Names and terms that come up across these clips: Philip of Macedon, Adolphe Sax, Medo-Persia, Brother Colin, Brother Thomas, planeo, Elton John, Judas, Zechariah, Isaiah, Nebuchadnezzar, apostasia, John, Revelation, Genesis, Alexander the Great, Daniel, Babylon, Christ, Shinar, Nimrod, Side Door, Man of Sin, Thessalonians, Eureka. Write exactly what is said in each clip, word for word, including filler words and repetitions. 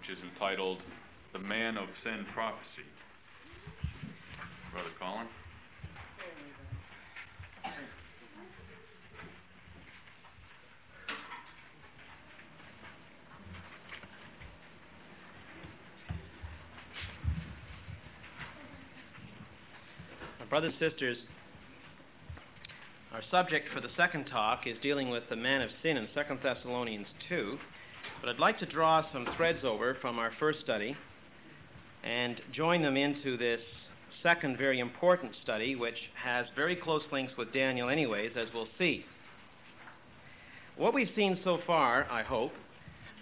which is entitled The Man of Sin Prophecy. Brother Colin. My brothers and sisters, our subject for the second talk is dealing with the man of sin in Second Thessalonians two, but I'd like to draw some threads over from our first study and join them into this second very important study, which has very close links with Daniel anyways, as we'll see. What we've seen so far, I hope,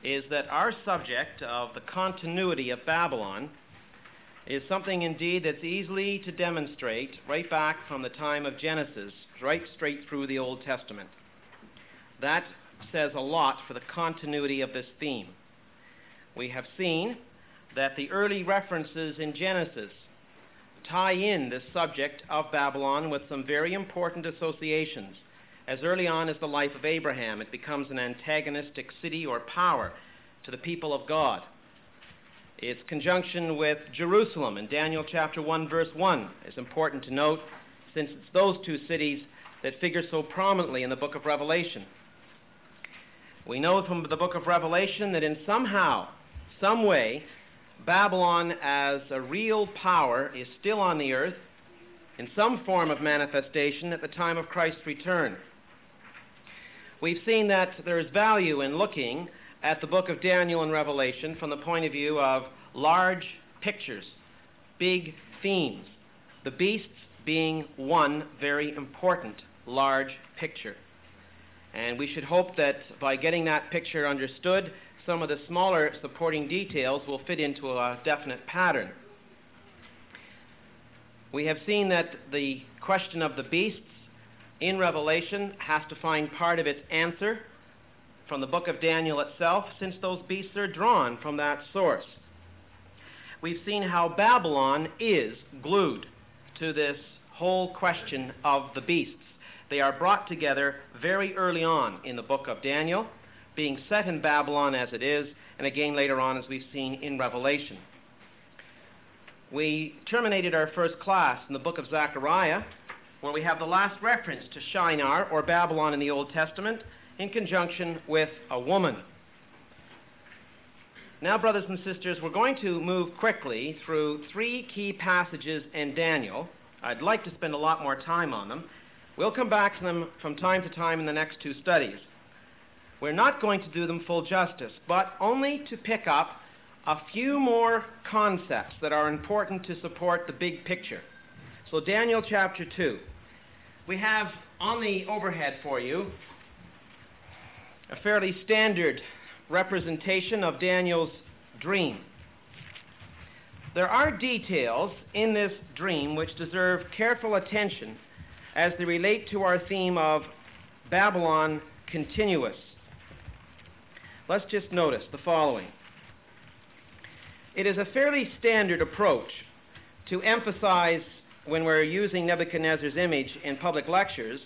is that our subject of the continuity of Babylon is something indeed that's easily to demonstrate right back from the time of Genesis, right straight through the Old Testament. That says a lot for the continuity of this theme. We have seen that the early references in Genesis tie in this subject of Babylon with some very important associations. As early on as the life of Abraham, it becomes an antagonistic city or power to the people of God. Its conjunction with Jerusalem in Daniel chapter one verse one is important to note, since it's those two cities that figure so prominently in the book of Revelation. We know from the book of Revelation that in somehow, some way, Babylon as a real power is still on the earth in some form of manifestation at the time of Christ's return. We've seen that there is value in looking at the book of Daniel and Revelation from the point of view of large pictures, big themes, the beasts being one very important large picture. And we should hope that by getting that picture understood, some of the smaller supporting details will fit into a definite pattern. We have seen that the question of the beasts in Revelation has to find part of its answer from the book of Daniel itself, since those beasts are drawn from that source. We've seen how Babylon is glued to this whole question of the beasts. They are brought together very early on in the book of Daniel, being set in Babylon as it is, and again later on as we've seen in Revelation. We terminated our first class in the book of Zechariah, where we have the last reference to Shinar, or Babylon in the Old Testament, in conjunction with a woman. Now, brothers and sisters, we're going to move quickly through three key passages in Daniel. I'd like to spend a lot more time on them. We'll come back to them from time to time in the next two studies. We're not going to do them full justice, but only to pick up a few more concepts that are important to support the big picture. So Daniel chapter two. We have on the overhead for you a fairly standard representation of Daniel's dream. There are details in this dream which deserve careful attention as they relate to our theme of Babylon continuous. Let's just notice the following. It is a fairly standard approach to emphasize, when we're using Nebuchadnezzar's image in public lectures,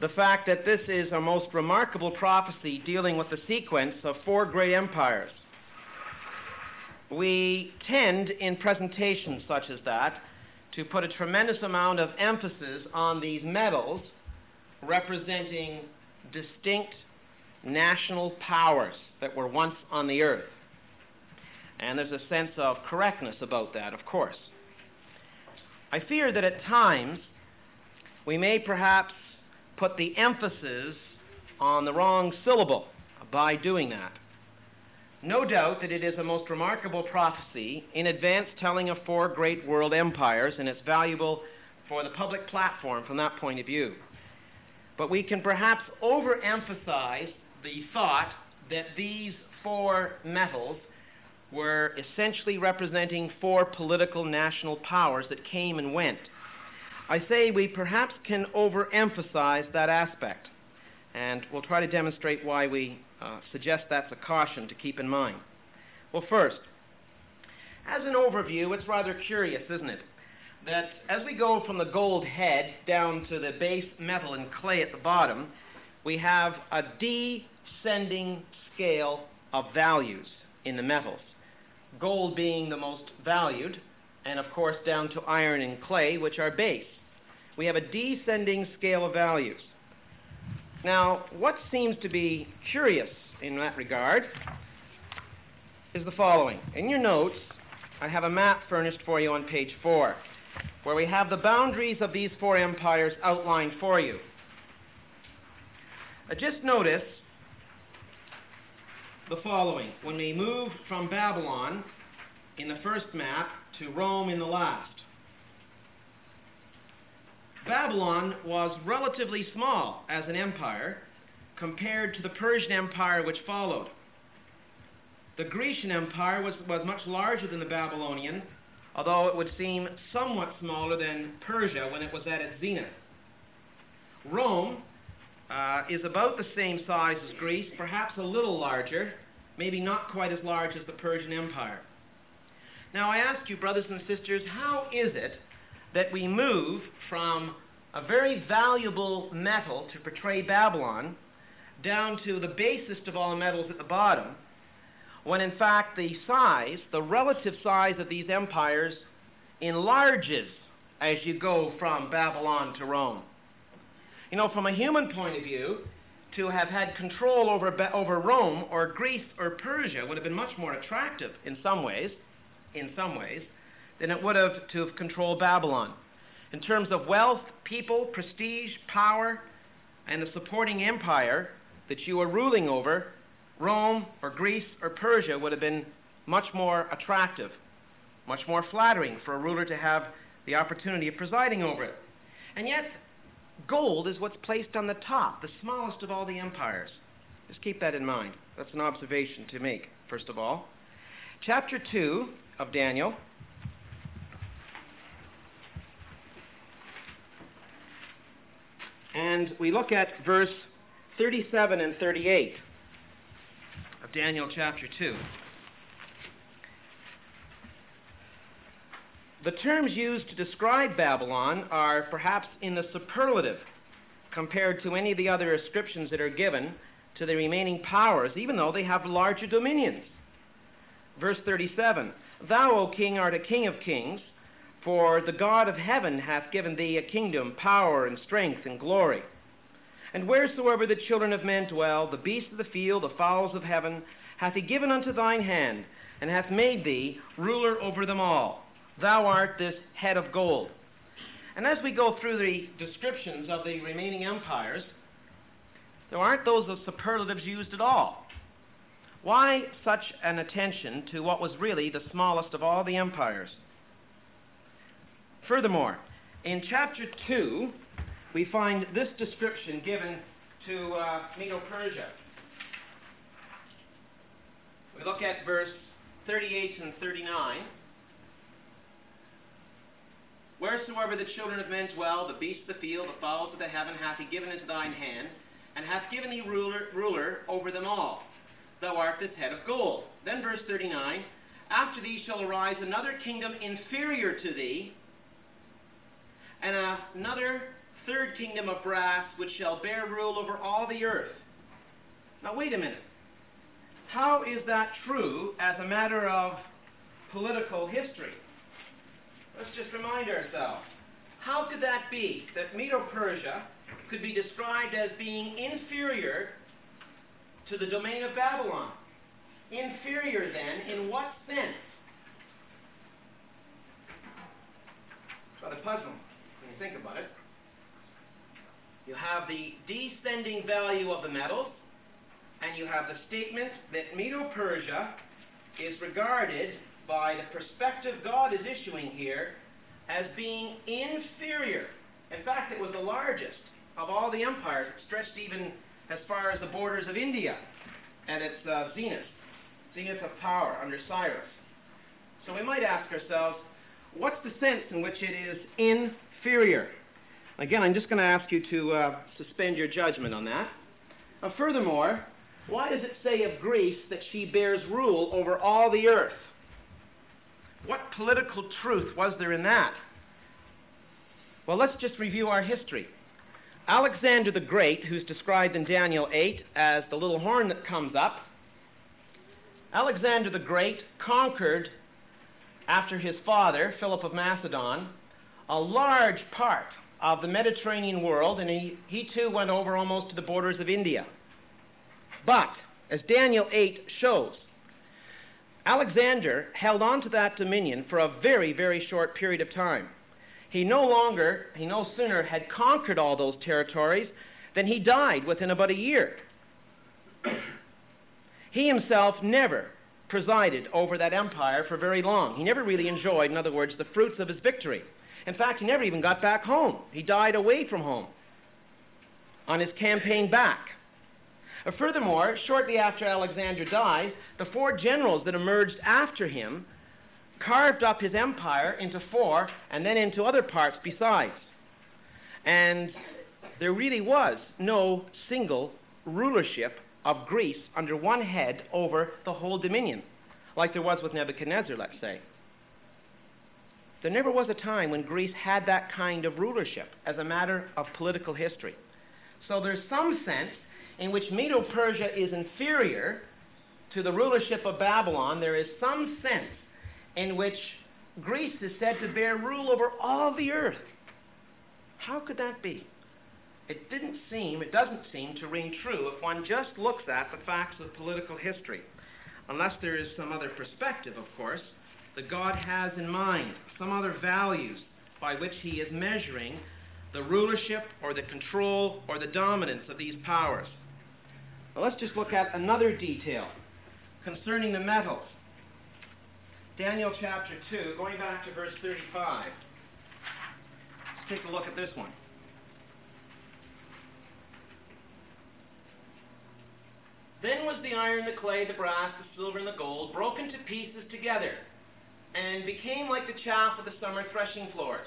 the fact that this is a most remarkable prophecy dealing with the sequence of four great empires. We tend, in presentations such as that, to put a tremendous amount of emphasis on these medals representing distinct national powers that were once on the earth. And there's a sense of correctness about that, of course. I fear that at times we may perhaps put the emphasis on the wrong syllable by doing that. No doubt that it is a most remarkable prophecy in advance telling of four great world empires, and it's valuable for the public platform from that point of view. But we can perhaps overemphasize the thought that these four metals were essentially representing four political national powers that came and went. I say we perhaps can overemphasize that aspect, and we'll try to demonstrate why we uh, suggest that's a caution to keep in mind. Well, first, as an overview, it's rather curious, isn't it, that as we go from the gold head down to the base metal and clay at the bottom, we have a descending scale of values in the metals. gold being the most valued, and of course down to iron and clay, which are base. We have a descending scale of values. Now, what seems to be curious in that regard is the following. In your notes, I have a map furnished for you on page four, where we have the boundaries of these four empires outlined for you. Now, just notice the following. When we move from Babylon in the first map to Rome in the last, Babylon was relatively small as an empire compared to the Persian Empire which followed. The Grecian Empire was, was much larger than the Babylonian, although it would seem somewhat smaller than Persia when it was at its zenith. Rome uh, is about the same size as Greece, perhaps a little larger, maybe not quite as large as the Persian Empire. Now I ask you, brothers and sisters, how is it that we move from a very valuable metal to portray Babylon down to the basest of all metals at the bottom, when in fact the size, the relative size of these empires enlarges as you go from Babylon to Rome? You know, from a human point of view, to have had control over, over Rome or Greece or Persia would have been much more attractive in some ways, in some ways, than it would have to have controlled Babylon. In terms of wealth, people, prestige, power, and the supporting empire that you are ruling over, Rome or Greece or Persia would have been much more attractive, much more flattering for a ruler to have the opportunity of presiding over it. And yet, gold is what's placed on the top, the smallest of all the empires. Just keep that in mind. That's an observation to make, first of all. Chapter two of Daniel. And we look at verse thirty-seven and thirty-eight of Daniel chapter two. The terms used to describe Babylon are perhaps in the superlative compared to any of the other ascriptions that are given to the remaining powers, even though they have larger dominions. Verse thirty-seven, "Thou, O king, art a king of kings, for the God of heaven hath given thee a kingdom, power, and strength, and glory. And wheresoever the children of men dwell, the beasts of the field, the fowls of heaven, hath he given unto thine hand, and hath made thee ruler over them all. Thou art this head of gold." And as we go through the descriptions of the remaining empires, there aren't those superlatives used at all. Why such an attention to what was really the smallest of all the empires? Furthermore, in chapter two, we find this description given to uh, Medo-Persia. We look at verse thirty-eight and thirty-nine. "Wheresoever the children of men dwell, the beasts of the field, the fowls of the heaven, hath he given into thine hand, and hath given thee ruler, ruler over them all. Thou art this head of gold." Then verse thirty-nine, "After thee shall arise another kingdom inferior to thee, and another third kingdom of brass, which shall bear rule over all the earth." Now wait a minute. How is that true as a matter of political history? Let's just remind ourselves. How could that be that Medo-Persia could be described as being inferior to the domain of Babylon? Inferior then, in what sense? Rather puzzling. Think about it. You have the descending value of the metals, and you have the statement that Medo-Persia is regarded by the perspective God is issuing here as being inferior. In fact, it was the largest of all the empires, stretched even as far as the borders of India and its uh, zenith, zenith of power under Cyrus. So we might ask ourselves, what's the sense in which it is inferior? Inferior. Again, I'm just going to ask you to uh, suspend your judgment on that. Now, furthermore, why does it say of Greece that she bears rule over all the earth? What political truth was there in that? Well, let's just review our history. Alexander the Great, who's described in Daniel eight as the little horn that comes up, Alexander the Great conquered, after his father, Philip of Macedon, a large part of the Mediterranean world, and he, he too went over almost to the borders of India. But, as Daniel eight shows, Alexander held on to that dominion for a very, very short period of time. He no longer, he no sooner had conquered all those territories than he died within about a year. He himself never presided over that empire for very long. He never really enjoyed, in other words, the fruits of his victory. In fact, he never even got back home. He died away from home on his campaign back. Furthermore, shortly after Alexander died, the four generals that emerged after him carved up his empire into four and then into other parts besides. And there really was no single rulership of Greece under one head over the whole dominion, like there was with Nebuchadnezzar, let's say. There never was a time when Greece had that kind of rulership as a matter of political history. So there's some sense in which Medo-Persia is inferior to the rulership of Babylon. There is some sense in which Greece is said to bear rule over all the earth. How could that be? It didn't seem, it doesn't seem to ring true if one just looks at the facts of political history, unless there is some other perspective, of course, that God has in mind, some other values by which he is measuring the rulership or the control or the dominance of these powers. Now let's just look at another detail concerning the metals. Daniel chapter two, going back to verse thirty-five. Let's take a look at this one. Then was the iron, the clay, the brass, the silver, and the gold broken to pieces together, and became like the chaff of the summer threshing floors.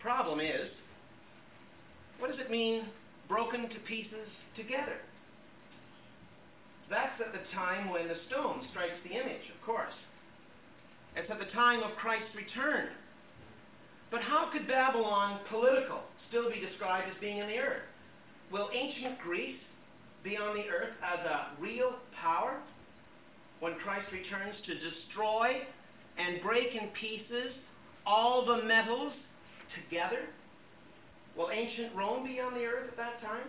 Problem is, what does it mean, broken to pieces together? That's at the time when the stone strikes the image, of course. It's at the time of Christ's return. But how could Babylon political still be described as being in the earth? Will ancient Greece be on the earth as a real power when Christ returns to destroy and break in pieces all the metals together? Will ancient Rome be on the earth at that time,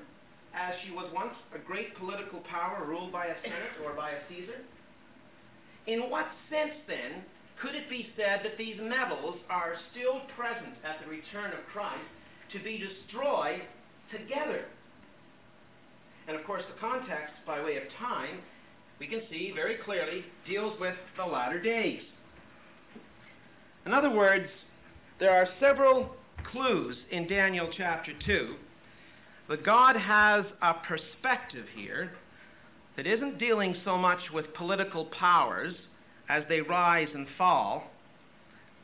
as she was once a great political power ruled by a senate or by a Caesar? In what sense, then, could it be said that these metals are still present at the return of Christ to be destroyed together? And, of course, the context, by way of time, we can see very clearly, deals with the latter days. In other words, there are several clues in Daniel chapter two that God has a perspective here that isn't dealing so much with political powers as they rise and fall,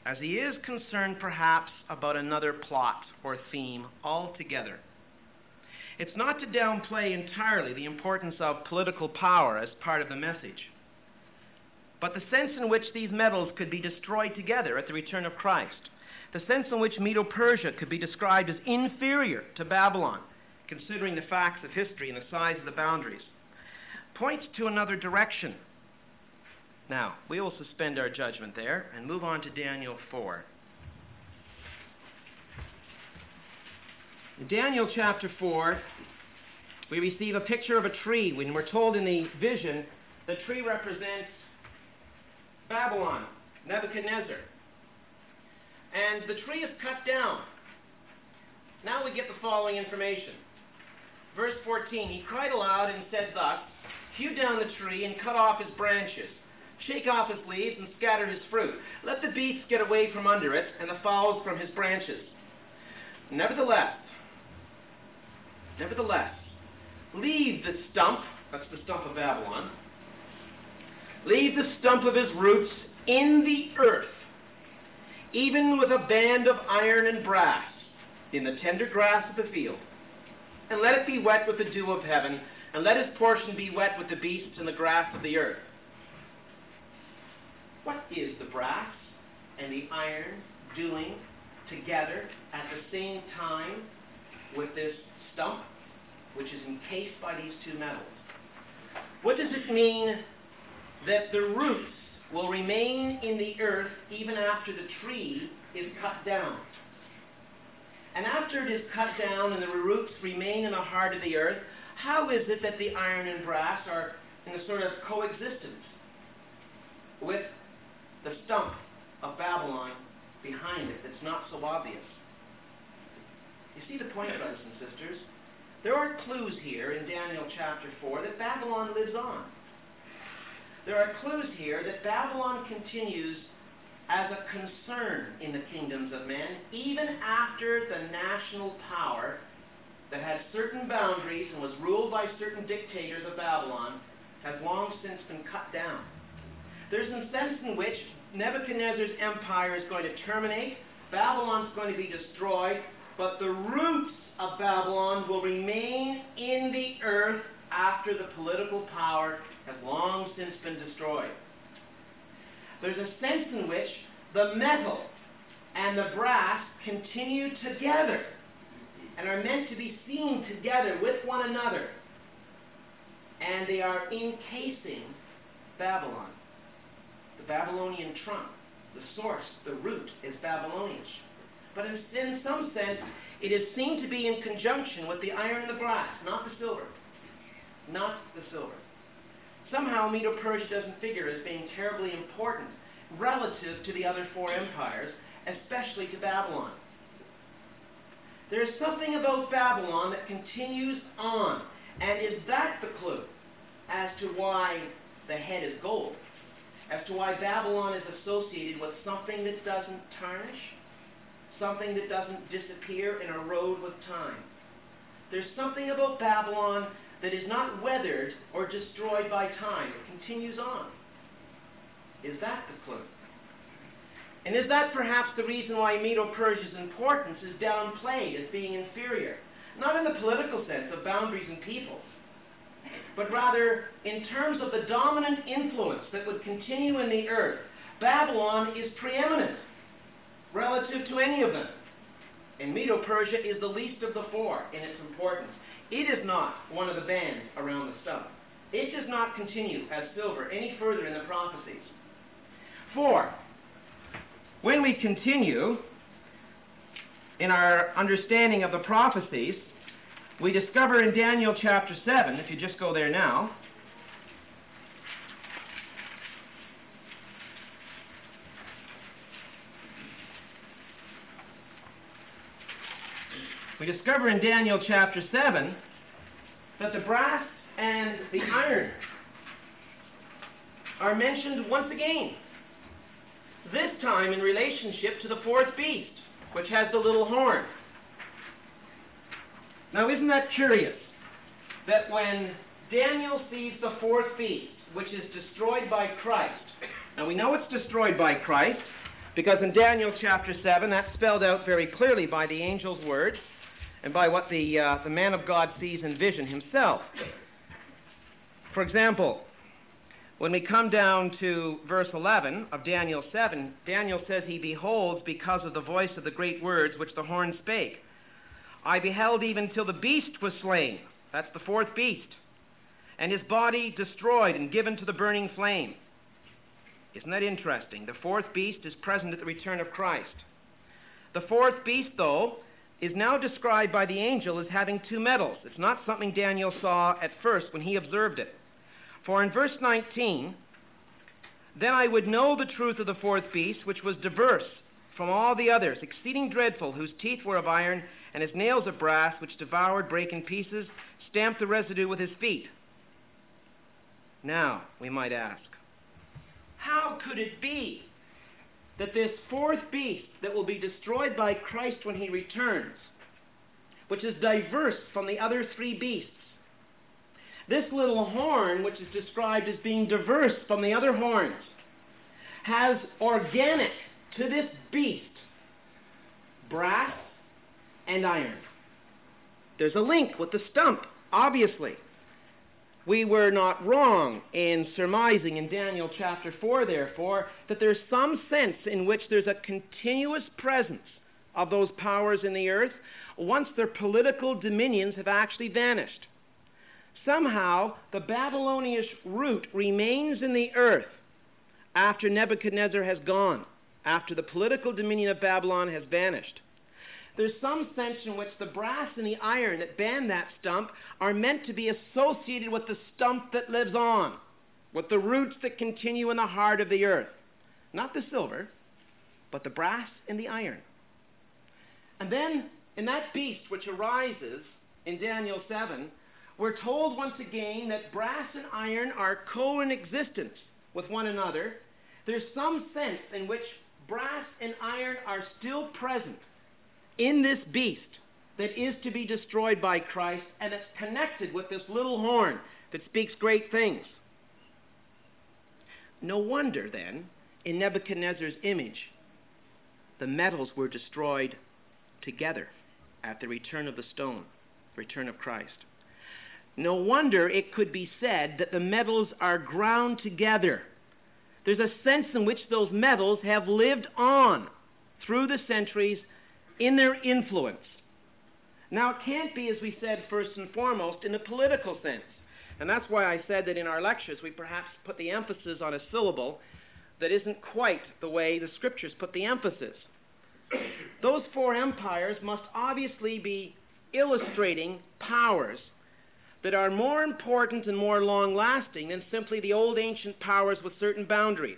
as he is concerned perhaps about another plot or theme altogether. It's not to downplay entirely the importance of political power as part of the message, but the sense in which these metals could be destroyed together at the return of Christ, the sense in which Medo-Persia could be described as inferior to Babylon, considering the facts of history and the size of the boundaries, points to another direction. Now, we will suspend our judgment there and move on to Daniel four. In Daniel chapter four, we receive a picture of a tree. When we're told in the vision, the tree represents Babylon, Nebuchadnezzar. And the tree is cut down. Now we get the following information. Verse fourteen, he cried aloud and said thus, "Hew down the tree and cut off his branches. Shake off his leaves and scatter his fruit. Let the beasts get away from under it and the fowls from his branches. Nevertheless, nevertheless, leave the stump," that's the stump of Babylon, "leave the stump of his roots in the earth, even with a band of iron and brass, in the tender grass of the field. And let it be wet with the dew of heaven, and let his portion be wet with the beasts and the grass of the earth." What is the brass and the iron doing together at the same time with this stump, which is encased by these two metals. What does it mean that the roots will remain in the earth even after the tree is cut down? And after it is cut down and the roots remain in the heart of the earth, how is it that the iron and brass are in a sort of coexistence with the stump of Babylon behind it that's not so obvious? You see the point, brothers and sisters? There are clues here in Daniel chapter four that Babylon lives on. There are clues here that Babylon continues as a concern in the kingdoms of men, even after the national power that had certain boundaries and was ruled by certain dictators of Babylon has long since been cut down. There's a sense in which Nebuchadnezzar's empire is going to terminate, Babylon's going to be destroyed, but the roots of Babylon will remain in the earth after the political power has long since been destroyed. There's a sense in which the metal and the brass continue together and are meant to be seen together with one another, and they are encasing Babylon. The Babylonian trunk, the source, the root is Babylonian. But in, in some sense, it is seen to be in conjunction with the iron and the brass, not the silver. Not the silver. Somehow Medo-Persia doesn't figure as being terribly important relative to the other four empires, especially to Babylon. There is something about Babylon that continues on, and is that the clue as to why the head is gold? As to why Babylon is associated with something that doesn't tarnish, something that doesn't disappear and erode with time. There's something about Babylon that is not weathered or destroyed by time. It continues on. Is that the clue? And is that perhaps the reason why Medo-Persia's importance is downplayed as being inferior? Not in the political sense of boundaries and peoples, but rather in terms of the dominant influence that would continue in the earth. Babylon is preeminent relative to any of them. And Medo-Persia is the least of the four in its importance. It is not one of the bands around the stump. It does not continue as silver any further in the prophecies. Four, when we continue in our understanding of the prophecies, we discover in Daniel chapter seven, if you just go there now, we discover in Daniel chapter seven that the brass and the iron are mentioned once again, this time in relationship to the fourth beast, which has the little horn. Now, isn't that curious that when Daniel sees the fourth beast, which is destroyed by Christ, now we know it's destroyed by Christ because in Daniel chapter seven that's spelled out very clearly by the angel's words and by what the, uh, the man of God sees in vision himself. For example, when we come down to verse eleven of Daniel seven, Daniel says he beholds because of the voice of the great words which the horn spake. I beheld even till the beast was slain. That's the fourth beast. And his body destroyed and given to the burning flame. Isn't that interesting? The fourth beast is present at the return of Christ. The fourth beast, though, is now described by the angel as having two metals. It's not something Daniel saw at first when he observed it. For in verse nineteen, then I would know the truth of the fourth beast, which was diverse from all the others, exceeding dreadful, whose teeth were of iron, and his nails of brass, which devoured, brake in pieces, stamped the residue with his feet. Now, we might ask, how could it be that this fourth beast that will be destroyed by Christ when he returns, which is diverse from the other three beasts, this little horn, which is described as being diverse from the other horns, has organic to this beast brass and iron? There's a link with the stump, obviously. We were not wrong in surmising in Daniel chapter four, therefore, that there's some sense in which there's a continuous presence of those powers in the earth, once their political dominions have actually vanished. Somehow, the Babylonian root remains in the earth after Nebuchadnezzar has gone, after the political dominion of Babylon has vanished. There's some sense in which the brass and the iron that band that stump are meant to be associated with the stump that lives on, with the roots that continue in the heart of the earth. Not the silver, but the brass and the iron. And then, in that beast which arises in Daniel seven, we're told once again that brass and iron are co-existent with one another. There's some sense in which brass and iron are still present in this beast that is to be destroyed by Christ, and it's connected with this little horn that speaks great things. No wonder, then, in Nebuchadnezzar's image, the metals were destroyed together at the return of the stone, return of Christ. No wonder it could be said that the metals are ground together. There's a sense in which those metals have lived on through the centuries in their influence. Now, it can't be, as we said, first and foremost, in the political sense. And that's why I said that in our lectures we perhaps put the emphasis on a syllable that isn't quite the way the Scriptures put the emphasis. Those four empires must obviously be illustrating powers that are more important and more long-lasting than simply the old ancient powers with certain boundaries.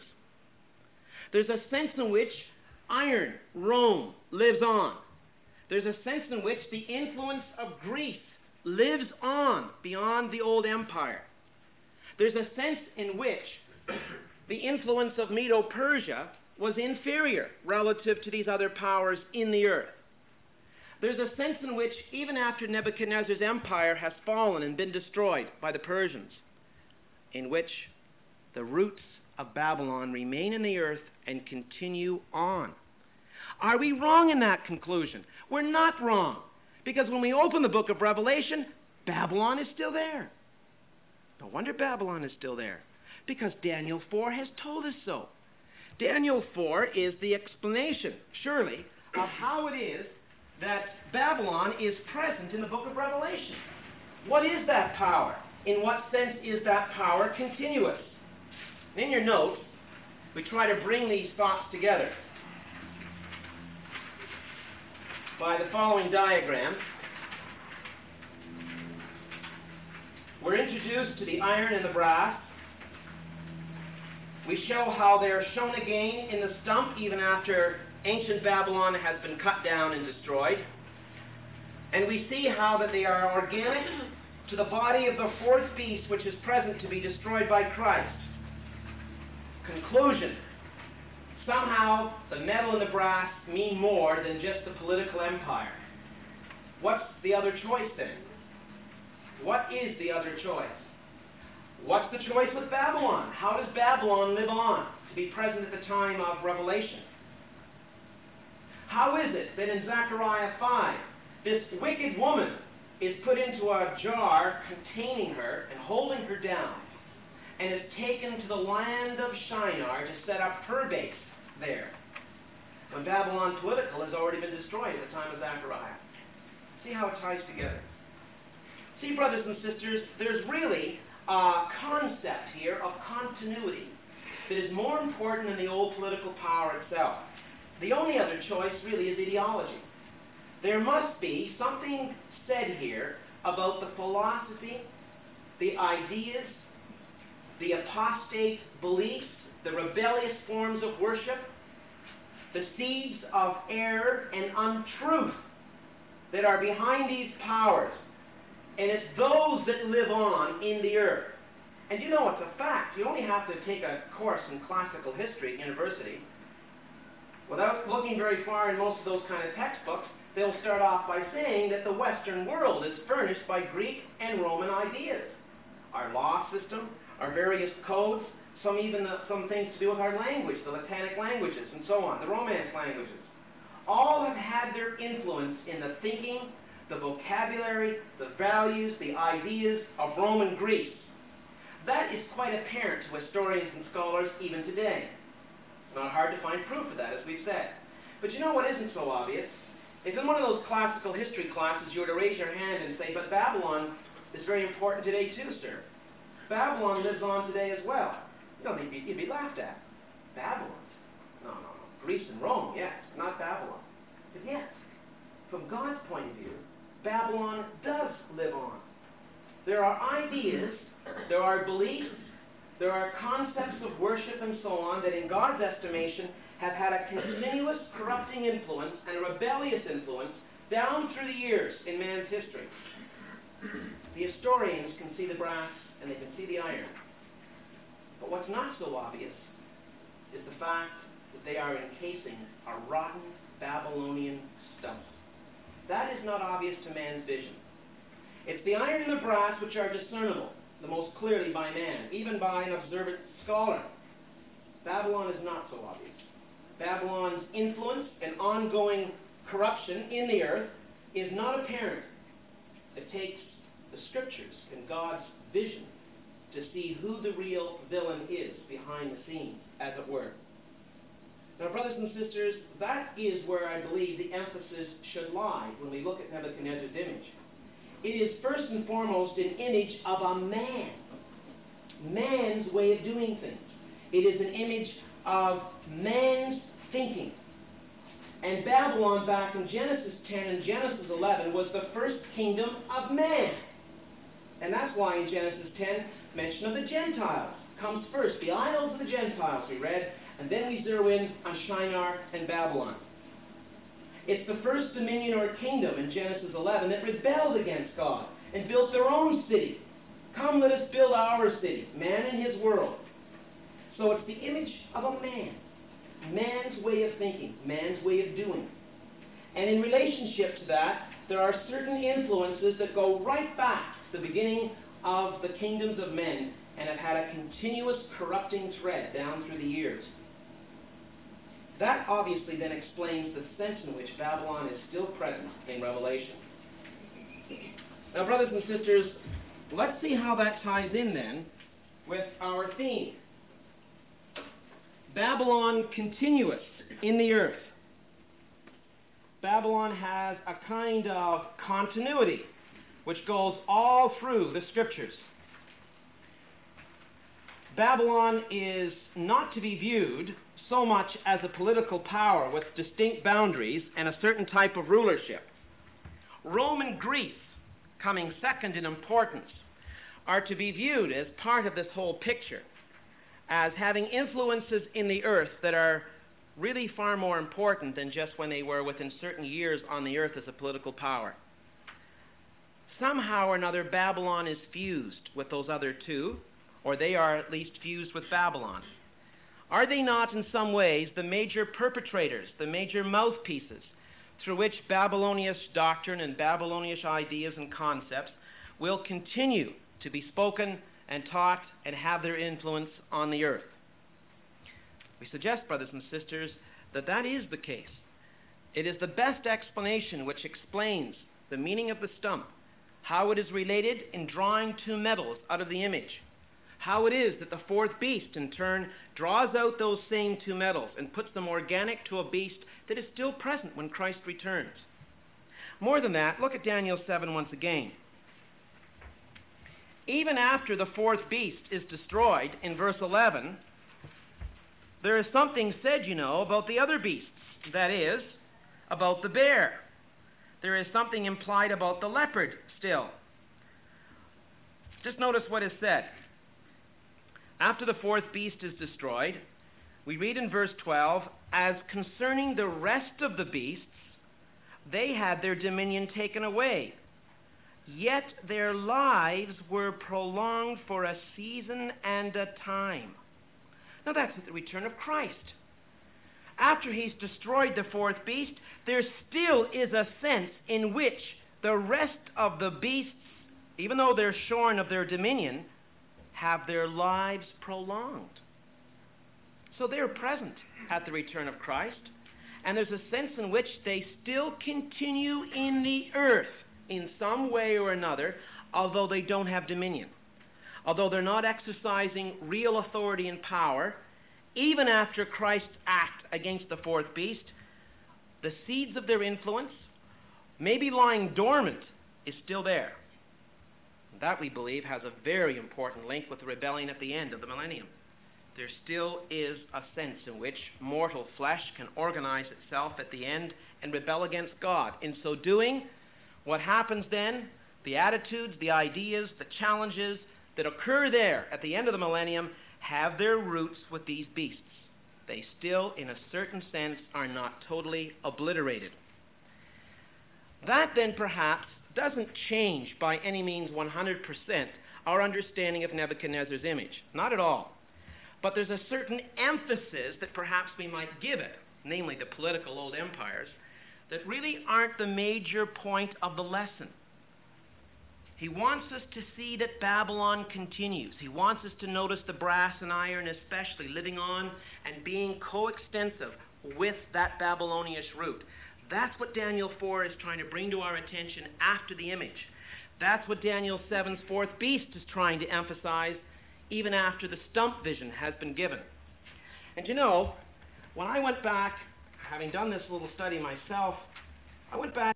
There's a sense in which iron, Rome, lives on. There's a sense in which the influence of Greece lives on beyond the old empire. There's a sense in which the influence of Medo-Persia was inferior relative to these other powers in the earth. There's a sense in which, even after Nebuchadnezzar's empire has fallen and been destroyed by the Persians, in which the roots of Babylon remain in the earth and continue on. Are we wrong in that conclusion? We're not wrong, because when we open the book of Revelation, Babylon is still there. No wonder Babylon is still there, because Daniel four has told us so. Daniel four is the explanation, surely, of how it is that Babylon is present in the book of Revelation. What is that power? In what sense is that power continuous? In your notes, we try to bring these thoughts together by the following diagram. We're introduced to the iron and the brass. We show how they're shown again in the stump, even after ancient Babylon has been cut down and destroyed. And we see how that they are organic to the body of the fourth beast, which is present to be destroyed by Christ. Conclusion. Somehow the metal and the brass mean more than just the political empire. What's the other choice then? What is the other choice? What's the choice with Babylon? How does Babylon live on to be present at the time of Revelation? How is it that in Zechariah five, this wicked woman is put into a jar containing her and holding her down, and is taken to the land of Shinar to set up her base there, when Babylon political has already been destroyed at the time of Zechariah? See how it ties together. See, brothers and sisters, there's really a concept here of continuity that is more important than the old political power itself. The only other choice really is ideology. There must be something said here about the philosophy, the ideas, the apostate beliefs, the rebellious forms of worship, the seeds of error and untruth that are behind these powers. And it's those that live on in the earth. And you know, it's a fact. You only have to take a course in classical history at university. Without looking very far in most of those kind of textbooks, they'll start off by saying that the Western world is furnished by Greek and Roman ideas. Our law system, our various codes, some even the, some things to do with our language, the Latinic languages and so on, the Romance languages. All have had their influence in the thinking, the vocabulary, the values, the ideas of Roman Greece. That is quite apparent to historians and scholars even today. It's not hard to find proof of that, as we've said. But you know what isn't so obvious? If in one of those classical history classes you were to raise your hand and say, but Babylon is very important today too, sir. Babylon lives on today as well. You know, you'd be, you'd be laughed at. Babylon? No, no, no. Greece and Rome, yes. Not Babylon. But yes, from God's point of view, Babylon does live on. There are ideas, there are beliefs, there are concepts of worship and so on that in God's estimation have had a continuous corrupting influence and a rebellious influence down through the years in man's history. The historians can see the brass and they can see the iron. But what's not so obvious is the fact that they are encasing a rotten Babylonian stump. That is not obvious to man's vision. It's the iron and the brass which are discernible the most clearly by man, even by an observant scholar. Babylon is not so obvious. Babylon's influence and ongoing corruption in the earth is not apparent. It takes the scriptures and God's vision to see who the real villain is behind the scenes, as it were. Now, brothers and sisters, that is where I believe the emphasis should lie when we look at Nebuchadnezzar's image. It is first and foremost an image of a man, man's way of doing things. It is an image of man's thinking. And Babylon, back in Genesis ten and Genesis eleven, was the first kingdom of man. And that's why in Genesis ten, mention of the Gentiles comes first. The idols of the Gentiles, we read, and then we zero in on Shinar and Babylon. It's the first dominion or kingdom in Genesis eleven that rebelled against God and built their own city. Come, let us build our city, man and his world. So it's the image of a man, man's way of thinking, man's way of doing. And in relationship to that, there are certain influences that go right back to the beginning of the kingdoms of men and have had a continuous corrupting thread down through the years. That obviously then explains the sense in which Babylon is still present in Revelation. Now, brothers and sisters, let's see how that ties in then with our theme. Babylon continuous in the earth. Babylon has a kind of continuity which goes all through the scriptures. Babylon is not to be viewed so much as a political power with distinct boundaries and a certain type of rulership. Rome and Greece, coming second in importance, are to be viewed as part of this whole picture, as having influences in the earth that are really far more important than just when they were within certain years on the earth as a political power. Somehow or another, Babylon is fused with those other two, or they are at least fused with Babylon. Are they not in some ways the major perpetrators, the major mouthpieces through which Babylonish doctrine and Babylonish ideas and concepts will continue to be spoken and taught and have their influence on the earth? We suggest, brothers and sisters, that that is the case. It is the best explanation which explains the meaning of the stump, how it is related in drawing two metals out of the image, how it is that the fourth beast, in turn, draws out those same two metals and puts them organic to a beast that is still present when Christ returns. More than that, look at Daniel seven once again. Even after the fourth beast is destroyed, in verse eleven, there is something said, you know, about the other beasts, that is, about the bear. There is something implied about the leopard still. Just notice what is said. After the fourth beast is destroyed, we read in verse twelve, as concerning the rest of the beasts, they had their dominion taken away, yet their lives were prolonged for a season and a time. Now that's at the return of Christ. After he's destroyed the fourth beast, there still is a sense in which the rest of the beasts, even though they're shorn of their dominion, have their lives prolonged. So they're present at the return of Christ, and there's a sense in which they still continue in the earth in some way or another, although they don't have dominion, although they're not exercising real authority and power. Even after Christ's act against the fourth beast, the seeds of their influence maybe lying dormant, is still there. And that, we believe, has a very important link with the rebellion at the end of the millennium. There still is a sense in which mortal flesh can organize itself at the end and rebel against God. In so doing, what happens then, the attitudes, the ideas, the challenges that occur there at the end of the millennium have their roots with these beasts. They still, in a certain sense, are not totally obliterated. That then perhaps doesn't change by any means one hundred percent our understanding of Nebuchadnezzar's image. Not at all. But there's a certain emphasis that perhaps we might give it, namely the political old empires, that really aren't the major point of the lesson. He wants us to see that Babylon continues. He wants us to notice the brass and iron especially living on and being coextensive with that Babylonian root. That's what Daniel four is trying to bring to our attention after the image. That's what Daniel seven's fourth beast is trying to emphasize even after the stump vision has been given. And you know, when I went back, having done this little study myself, I went back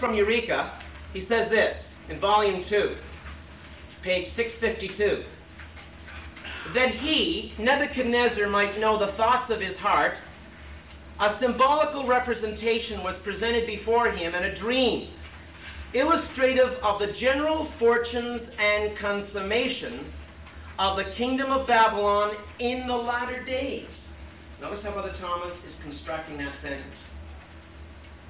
from Eureka. He says this. In Volume two, page six fifty-two, that he, Nebuchadnezzar, might know the thoughts of his heart, a symbolical representation was presented before him in a dream, illustrative of the general fortunes and consummation of the kingdom of Babylon in the latter days. Notice how Brother Thomas is constructing that sentence.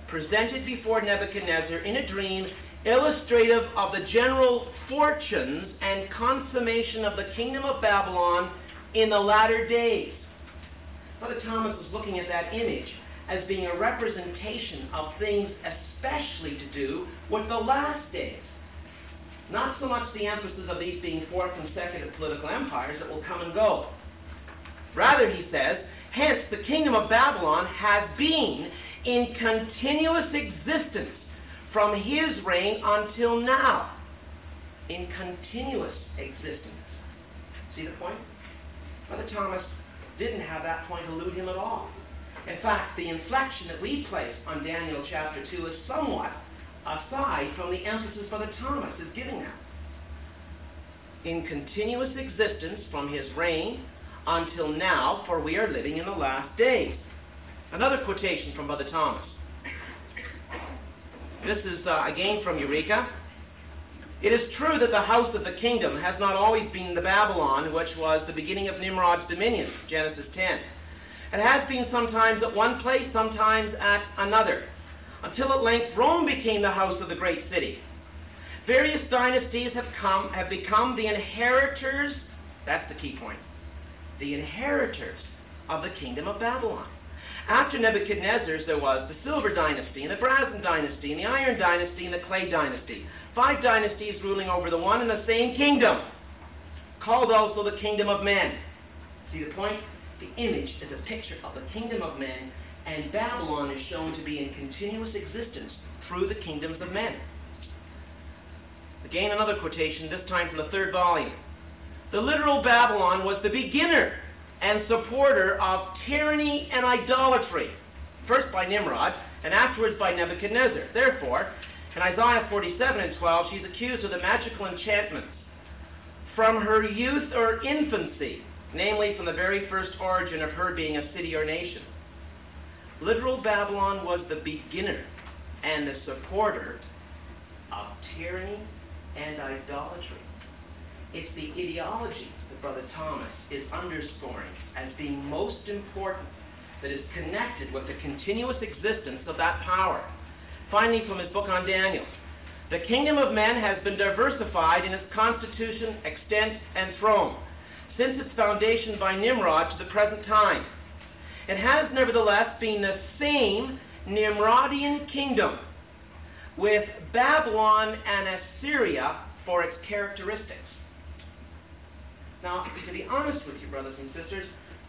Presented before Nebuchadnezzar in a dream, illustrative of the general fortunes and consummation of the kingdom of Babylon in the latter days. Brother Thomas was looking at that image as being a representation of things especially to do with the last days. Not so much the emphasis of these being four consecutive political empires that will come and go. Rather, he says, hence the kingdom of Babylon has been in continuous existence from his reign until now, in continuous existence. See the point? Brother Thomas didn't have that point elude him at all. In fact, the inflection that we place on Daniel chapter two is somewhat aside from the emphasis Brother Thomas is giving us. In continuous existence from his reign until now, for we are living in the last days. Another quotation from Brother Thomas. This is, uh, again, from Eureka. It is true that the house of the kingdom has not always been the Babylon, which was the beginning of Nimrod's dominion, Genesis ten. It has been sometimes at one place, sometimes at another, until at length Rome became the house of the great city. Various dynasties have come, have become the inheritors, that's the key point, the inheritors of the kingdom of Babylon. After Nebuchadnezzar's, there was the Silver Dynasty, and the Brazen Dynasty, and the Iron Dynasty, and the Clay Dynasty. Five dynasties ruling over the one and the same kingdom, called also the kingdom of men. See the point? The image is a picture of the kingdom of men, and Babylon is shown to be in continuous existence through the kingdoms of men. Again, another quotation, this time from the third volume. The literal Babylon was the beginner and supporter of tyranny and idolatry, first by Nimrod, and afterwards by Nebuchadnezzar. Therefore, in Isaiah forty-seven and twelve, she's accused of the magical enchantments. From her youth or infancy, namely from the very first origin of her being a city or nation, literal Babylon was the beginner and the supporter of tyranny and idolatry. It's the ideology that Brother Thomas is underscoring as being most important, that is connected with the continuous existence of that power. Finally, from his book on Daniel, the kingdom of men has been diversified in its constitution, extent, and throne, since its foundation by Nimrod to the present time. It has nevertheless been the same Nimrodian kingdom, with Babylon and Assyria for its characteristics. Now, to be honest with you, brothers and sisters,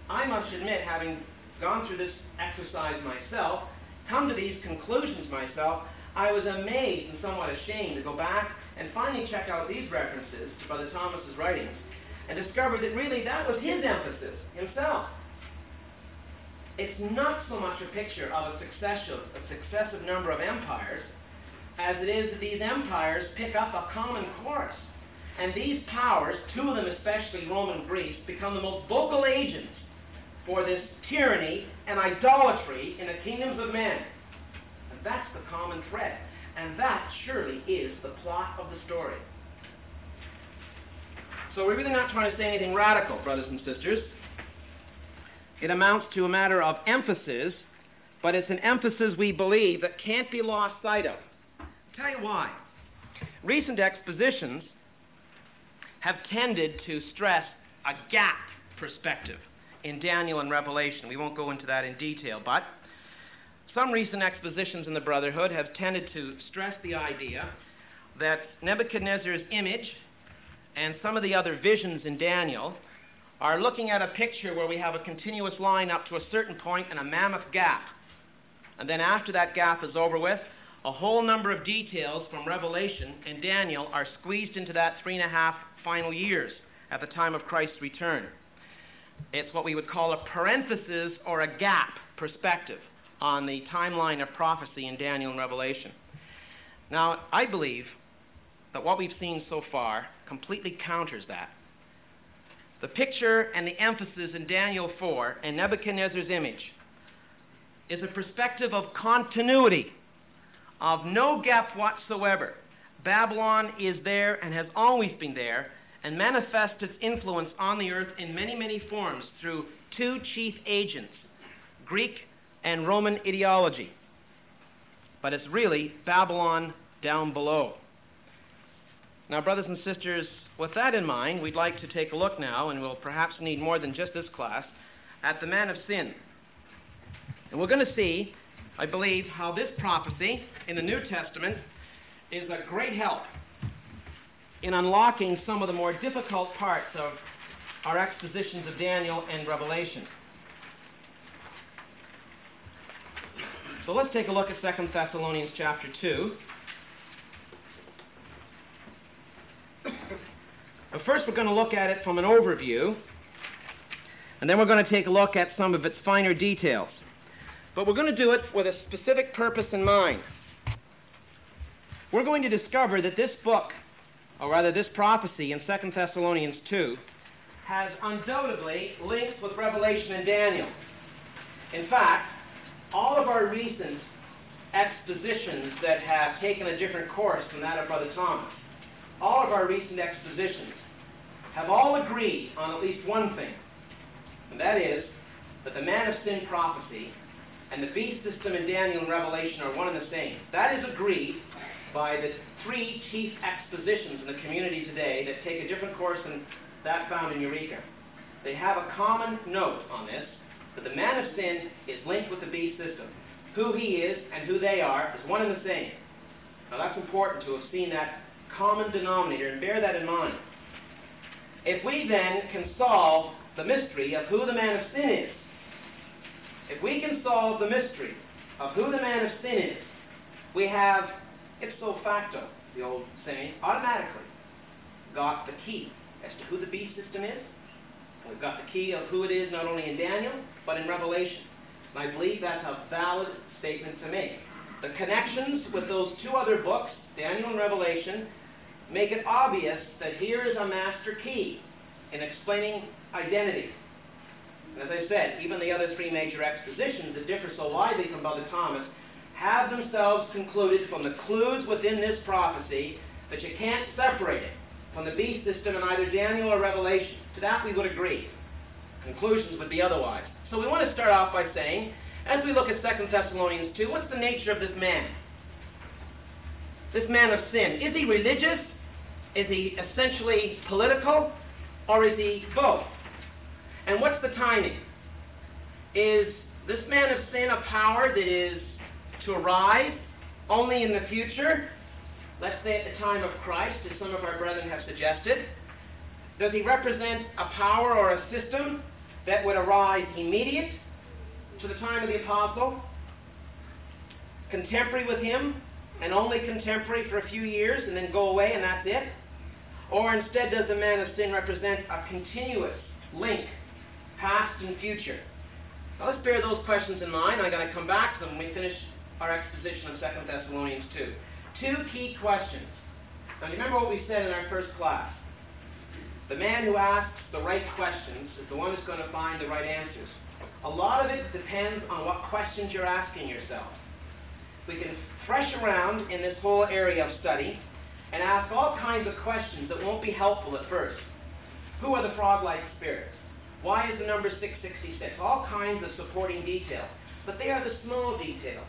I must admit, having gone through this exercise myself, come to these conclusions myself, I was amazed and somewhat ashamed to go back and finally check out these references to Brother Thomas's writings and discover that really that was his emphasis himself. It's not so much a picture of a succession, a successive number of empires as it is that these empires pick up a common chorus. And these powers, two of them especially, Rome and Greece, become the most vocal agents for this tyranny and idolatry in the kingdoms of men. And that's the common thread. And that surely is the plot of the story. So we're really not trying to say anything radical, brothers and sisters. It amounts to a matter of emphasis, but it's an emphasis we believe that can't be lost sight of. I'll tell you why. Recent expositions have tended to stress a gap perspective in Daniel and Revelation. We won't go into that in detail, but some recent expositions in the Brotherhood have tended to stress the idea that Nebuchadnezzar's image and some of the other visions in Daniel are looking at a picture where we have a continuous line up to a certain point and a mammoth gap. And then after that gap is over with, a whole number of details from Revelation and Daniel are squeezed into that three and a half final years at the time of Christ's return. It's what we would call a parenthesis or a gap perspective on the timeline of prophecy in Daniel and Revelation. Now, I believe that what we've seen so far completely counters that. The picture and the emphasis in Daniel four and Nebuchadnezzar's image is a perspective of continuity, of no gap whatsoever. Babylon is there and has always been there and manifests its influence on the earth in many, many forms through two chief agents, Greek and Roman ideology. But it's really Babylon down below. Now, brothers and sisters, with that in mind, we'd like to take a look now, and we'll perhaps need more than just this class, at the man of sin. And we're going to see, I believe, how this prophecy in the New Testament is a great help in unlocking some of the more difficult parts of our expositions of Daniel and Revelation. So let's take a look at Second Thessalonians chapter two. But first we're going to look at it from an overview, and then we're going to take a look at some of its finer details. But we're going to do it with a specific purpose in mind. We're going to discover that this book, or rather this prophecy in Second Thessalonians two, has undoubtedly links with Revelation and Daniel. In fact, all of our recent expositions that have taken a different course than that of Brother Thomas, all of our recent expositions have all agreed on at least one thing, and that is that the man of sin prophecy and the beast system in Daniel and Revelation are one and the same. That is agreed by the three chief expositions in the community today that take a different course than that found in Eureka. They have a common note on this, that the man of sin is linked with the beast system. Who he is and who they are is one and the same. Now that's important to have seen that common denominator, and bear that in mind. If we then can solve the mystery of who the man of sin is, if we can solve the mystery of who the man of sin is, we have, ipso facto, the old saying, automatically got the key as to who the beast system is. We've got the key of who it is not only in Daniel, but in Revelation. And I believe that's a valid statement to make. The connections with those two other books, Daniel and Revelation, make it obvious that here is a master key in explaining identity. And as I said, even the other three major expositions that differ so widely from Brother Thomas have themselves concluded from the clues within this prophecy that you can't separate it from the beast system in either Daniel or Revelation. To that we would agree. Conclusions would be otherwise. So we want to start off by saying, as we look at Second Thessalonians two, what's the nature of this man? This man of sin. Is he religious? Is he essentially political? Or is he both? And what's the timing? Is this man of sin a power that is to arise only in the future? Let's say at the time of Christ, as some of our brethren have suggested. Does he represent a power or a system that would arise immediate to the time of the apostle, contemporary with him, and only contemporary for a few years and then go away and that's it? Or instead, does the man of sin represent a continuous link, past and future? Now let's bear those questions in mind. I'm going to come back to them when we finish our exposition of Second Thessalonians two. two key questions. Now, you remember what we said in our first class. The man who asks the right questions is the one who's going to find the right answers. A lot of it depends on what questions you're asking yourself. We can thresh around in this whole area of study and ask all kinds of questions that won't be helpful at first. Who are the frog-like spirits? Why is the number six sixty-six? All kinds of supporting details. But they are the small details,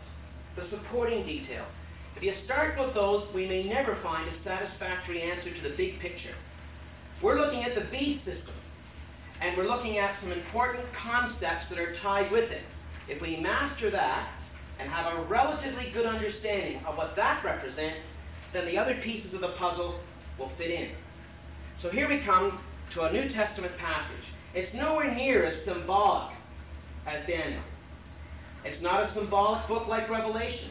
the supporting details. If you start with those, we may never find a satisfactory answer to the big picture. We're looking at the beast system, and we're looking at some important concepts that are tied with it. If we master that and have a relatively good understanding of what that represents, then the other pieces of the puzzle will fit in. So here we come to a New Testament passage. It's nowhere near as symbolic as Daniel. It's not a symbolic book like Revelation.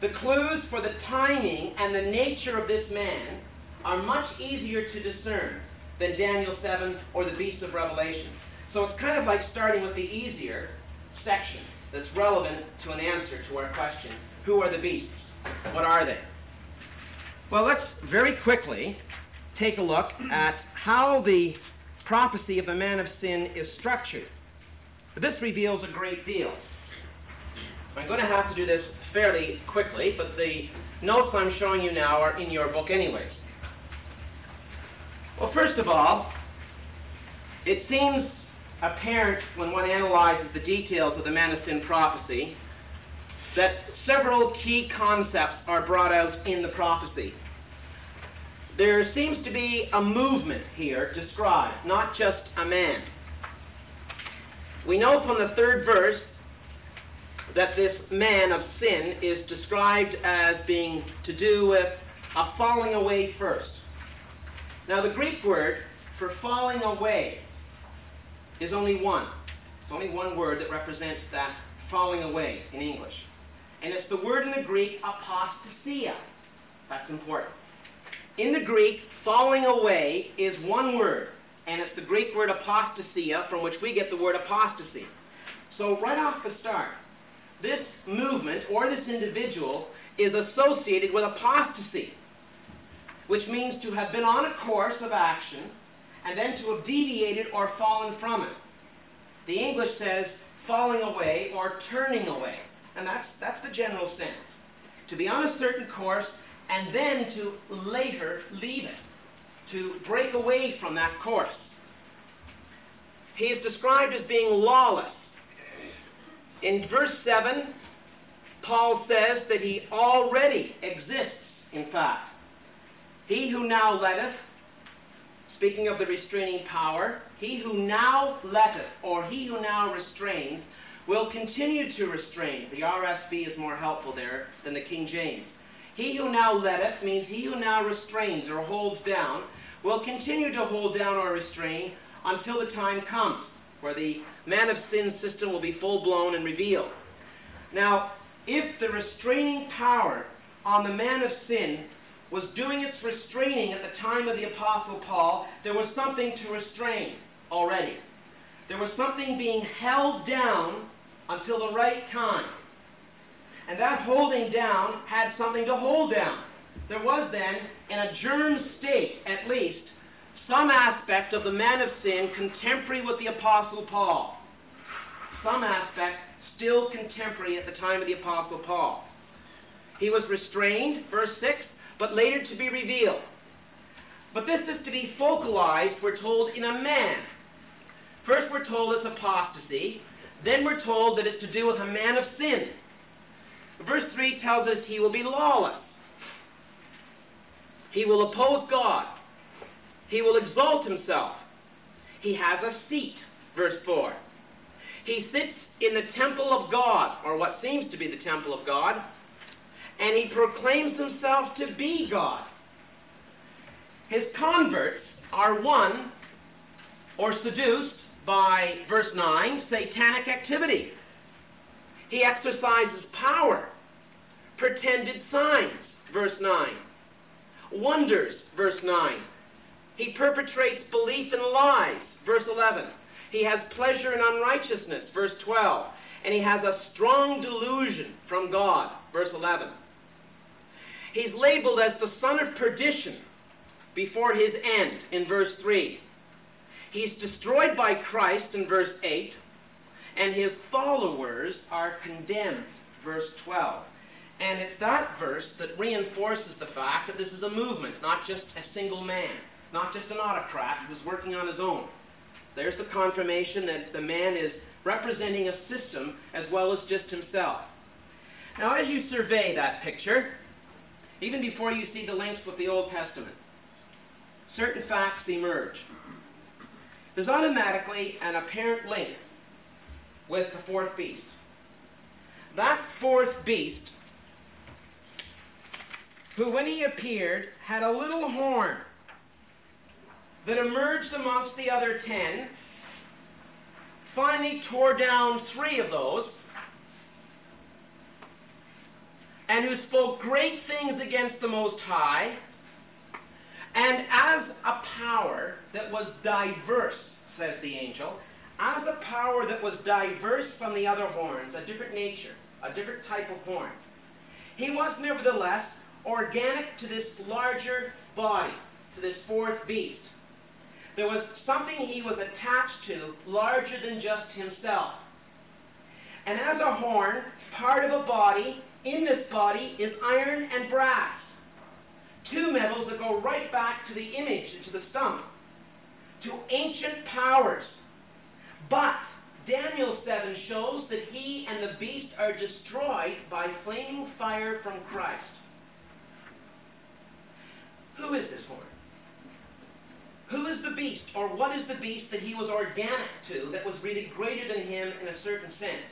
The clues for the timing and the nature of this man are much easier to discern than Daniel seven or the beast of Revelation. So it's kind of like starting with the easier section that's relevant to an answer to our question. Who are the beasts? What are they? Well, let's very quickly take a look at how the prophecy of the man of sin is structured. This reveals a great deal. I'm going to have to do this fairly quickly, but the notes I'm showing you now are in your book anyways. Well, first of all, it seems apparent when one analyzes the details of the man of sin prophecy that several key concepts are brought out in the prophecy. There seems to be a movement here described, not just a man. We know from the third verse that this man of sin is described as being to do with a falling away first. Now, the Greek word for falling away is only one. It's only one word that represents that falling away in English. And it's the word in the Greek apostasia. That's important. In the Greek, falling away is one word, and it's the Greek word apostasia, from which we get the word apostasy. So right off the start, this movement or this individual is associated with apostasy, which means to have been on a course of action and then to have deviated or fallen from it. The English says falling away or turning away, and that's, that's the general sense. To be on a certain course and then to later leave it, to break away from that course. He is described as being lawless. In verse seven, Paul says that he already exists, in fact. He who now letteth, speaking of the restraining power, he who now letteth, or he who now restrains, will continue to restrain. The R S V is more helpful there than the King James. He who now letteth means he who now restrains or holds down will continue to hold down or restrain until the time comes where the man of sin system will be full blown and revealed. Now, if the restraining power on the man of sin was doing its restraining at the time of the Apostle Paul, there was something to restrain already. There was something being held down until the right time. And that holding down had something to hold down. There was then, in a germ state at least, some aspect of the man of sin contemporary with the Apostle Paul. Some aspect still contemporary at the time of the Apostle Paul. He was restrained, verse six, but later to be revealed. But this is to be focalized, we're told, in a man. First we're told it's apostasy, then we're told that it's to do with a man of sin. Verse three tells us he will be lawless. He will oppose God. He will exalt himself. He has a seat, verse four. He sits in the temple of God, or what seems to be the temple of God, and he proclaims himself to be God. His converts are won or seduced by, verse nine, satanic activity. He exercises power, pretended signs, verse nine, wonders, verse nine. He perpetrates belief in lies, verse eleven. He has pleasure in unrighteousness, verse twelve. And he has a strong delusion from God, verse eleven. he's labeled as the son of perdition before his end in verse three. He's destroyed by Christ in verse eight, and his followers are condemned, verse twelve. And it's that verse that reinforces the fact that this is a movement, not just a single man, not just an autocrat who's working on his own. There's the confirmation that the man is representing a system as well as just himself. Now, as you survey that picture, even before you see the links with the Old Testament, certain facts emerge. There's automatically an apparent link with the fourth beast. That fourth beast, who when he appeared had a little horn that emerged amongst the other ten, finally tore down three of those, and who spoke great things against the Most High, and as a power that was diverse, says the angel, as a power that was diverse from the other horns, a different nature, a different type of horn, he was nevertheless organic to this larger body, to this fourth beast. There was something he was attached to larger than just himself. And as a horn, part of a body, in this body is iron and brass, two metals that go right back to the image, to the stump, to ancient powers. But Daniel seven shows that he and the beast are destroyed by flaming fire from Christ. Who is this horn? Who is the beast, or what is the beast that he was organic to, that was really greater than him in a certain sense?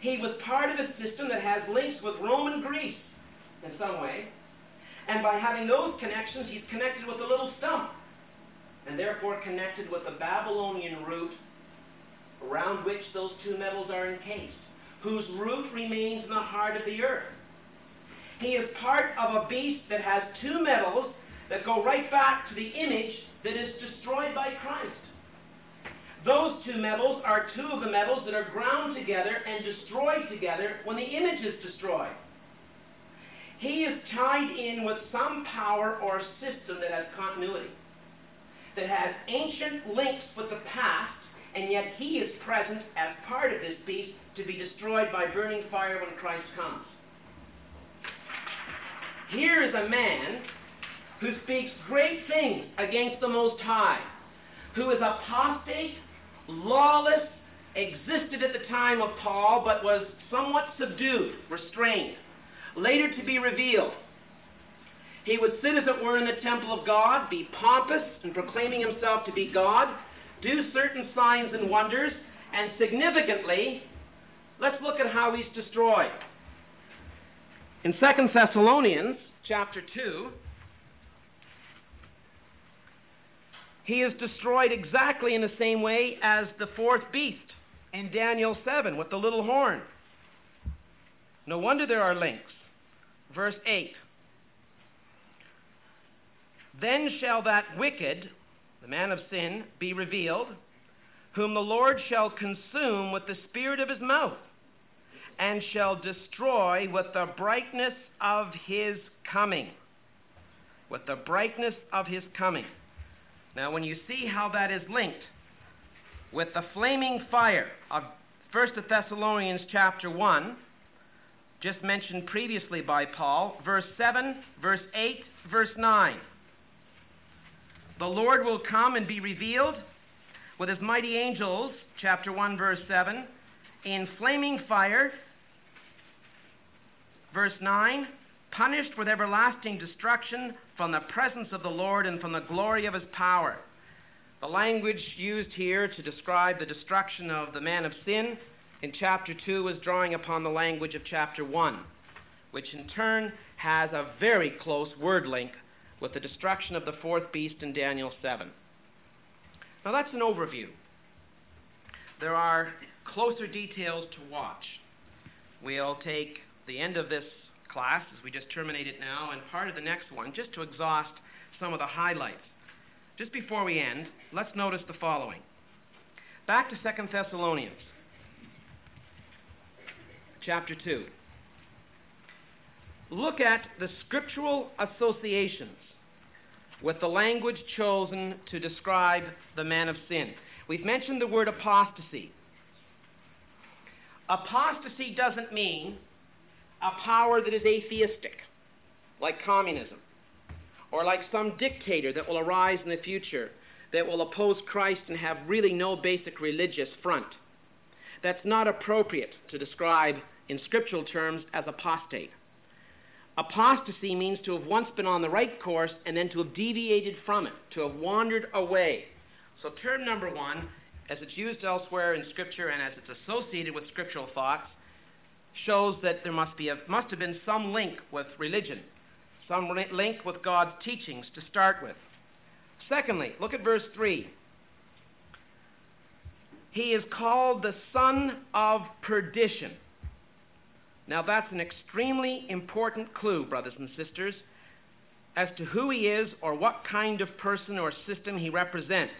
He was part of a system that has links with Rome and Greece in some way, and by having those connections, he's connected with the little stump, and therefore connected with the Babylonian root around which those two metals are encased, whose root remains in the heart of the earth. He is part of a beast that has two metals that go right back to the image that is destroyed by Christ. Those two metals are two of the metals that are ground together and destroyed together when the image is destroyed. He is tied in with some power or system that has continuity, that has ancient links with the past, and yet he is present as part of this beast to be destroyed by burning fire when Christ comes. Here is a man who speaks great things against the Most High, who is apostate, lawless, existed at the time of Paul, but was somewhat subdued, restrained, later to be revealed. He would sit, as it were, in the temple of God, be pompous and proclaiming himself to be God, do certain signs and wonders, and significantly, let's look at how he's destroyed. In Second Thessalonians chapter two, he is destroyed exactly in the same way as the fourth beast in Daniel seven with the little horn. No wonder there are links. Verse eight. Then shall that wicked, the man of sin, be revealed, whom the Lord shall consume with the spirit of his mouth, and shall destroy with the brightness of his coming. With the brightness of his coming. Now, when you see how that is linked with the flaming fire of First Thessalonians chapter one, just mentioned previously by Paul, verse seven, verse eight, verse nine. The Lord will come and be revealed with his mighty angels, chapter one, verse seven, in flaming fire, verse nine, punished with everlasting destruction from the presence of the Lord and from the glory of his power. The language used here to describe the destruction of the man of sin in chapter two is drawing upon the language of chapter one, which in turn has a very close word link with the destruction of the fourth beast in Daniel seven. Now that's an overview. There are closer details to watch. We'll take the end of this class, as we just terminate it now, and part of the next one, just to exhaust some of the highlights. Just before we end, let's notice the following. Back to Second Thessalonians, chapter two. look at the scriptural associations with the language chosen to describe the man of sin. We've mentioned the word apostasy. Apostasy doesn't mean a power that is atheistic, like communism, or like some dictator that will arise in the future that will oppose Christ and have really no basic religious front. That's not appropriate to describe in scriptural terms as apostate. Apostasy means to have once been on the right course and then to have deviated from it, to have wandered away. So term number one, as it's used elsewhere in Scripture and as it's associated with scriptural thoughts, shows that there must be a, must have been some link with religion, some link with God's teachings to start with. Secondly, look at verse three. He is called the son of perdition. Now that's an extremely important clue, brothers and sisters, as to who he is or what kind of person or system he represents.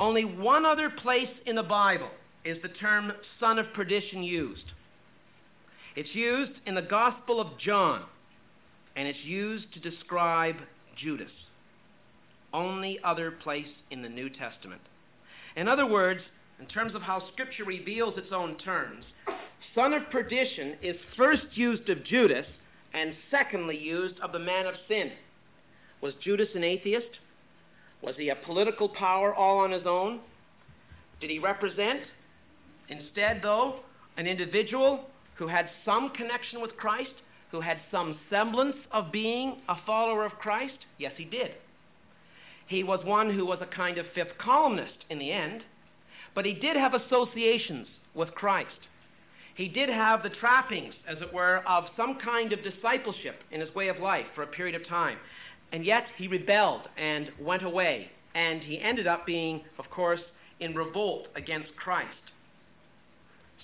Only one other place in the Bible is the term son of perdition used. It's used in the Gospel of John, and it's used to describe Judas. Only other place in the New Testament. In other words, in terms of how Scripture reveals its own terms, son of perdition is first used of Judas and secondly used of the man of sin. Was Judas an atheist? Was he a political power all on his own? Did he represent, instead though, an individual who had some connection with Christ, who had some semblance of being a follower of Christ? Yes, he did. He was one who was a kind of fifth columnist in the end, but he did have associations with Christ. He did have the trappings, as it were, of some kind of discipleship in his way of life for a period of time. And yet he rebelled and went away. And he ended up being, of course, in revolt against Christ.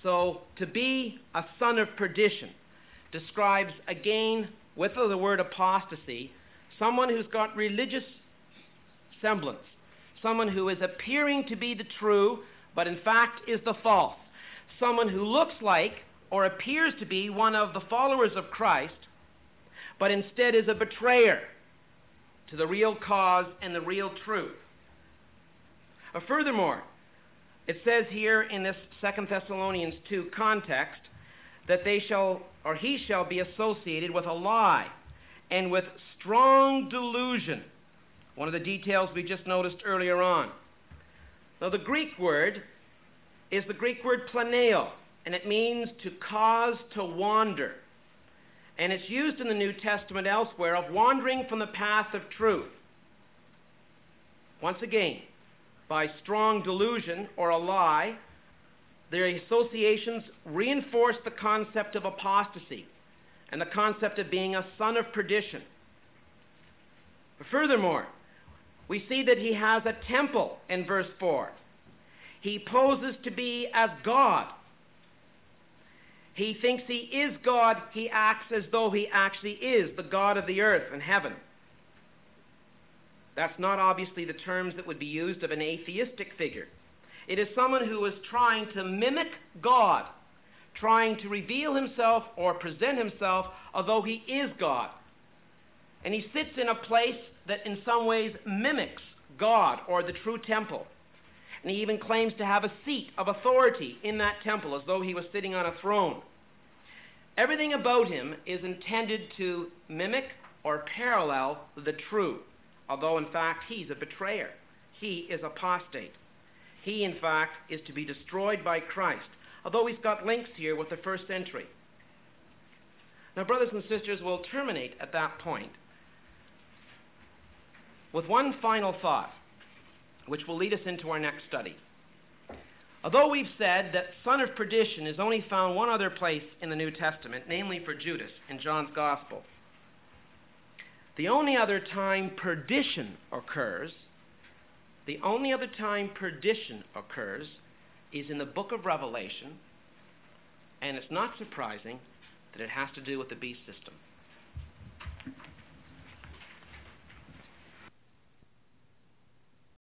So to be a son of perdition describes, again, with the word apostasy, someone who's got religious semblance. Someone who is appearing to be the true, but in fact is the false. Someone who looks like or appears to be one of the followers of Christ, but instead is a betrayer to the real cause and the real truth. Or furthermore, it says here in this Second Thessalonians two context that they shall, or he shall be associated with a lie and with strong delusion. One of the details we just noticed earlier on. Now the Greek word is the Greek word planeo, and it means to cause to wander. And it's used in the New Testament elsewhere of wandering from the path of truth. Once again, by strong delusion or a lie, their associations reinforce the concept of apostasy and the concept of being a son of perdition. But furthermore, we see that he has a temple in verse four. He poses to be as God. He thinks he is God. He acts as though he actually is the God of the earth and heaven. That's not obviously the terms that would be used of an atheistic figure. It is someone who is trying to mimic God, trying to reveal himself or present himself, although he is God. And he sits in a place that in some ways mimics God or the true temple. And he even claims to have a seat of authority in that temple as though he was sitting on a throne. Everything about him is intended to mimic or parallel the true, although in fact he's a betrayer. He is apostate. He in fact is to be destroyed by Christ, although he's got links here with the first century. Now, brothers and sisters, we'll terminate at that point with one final thought, which will lead us into our next study. Although we've said that son of perdition is only found one other place in the New Testament, namely for Judas in John's Gospel, the only other time perdition occurs, the only other time perdition occurs is in the book of Revelation, and it's not surprising that it has to do with the beast system.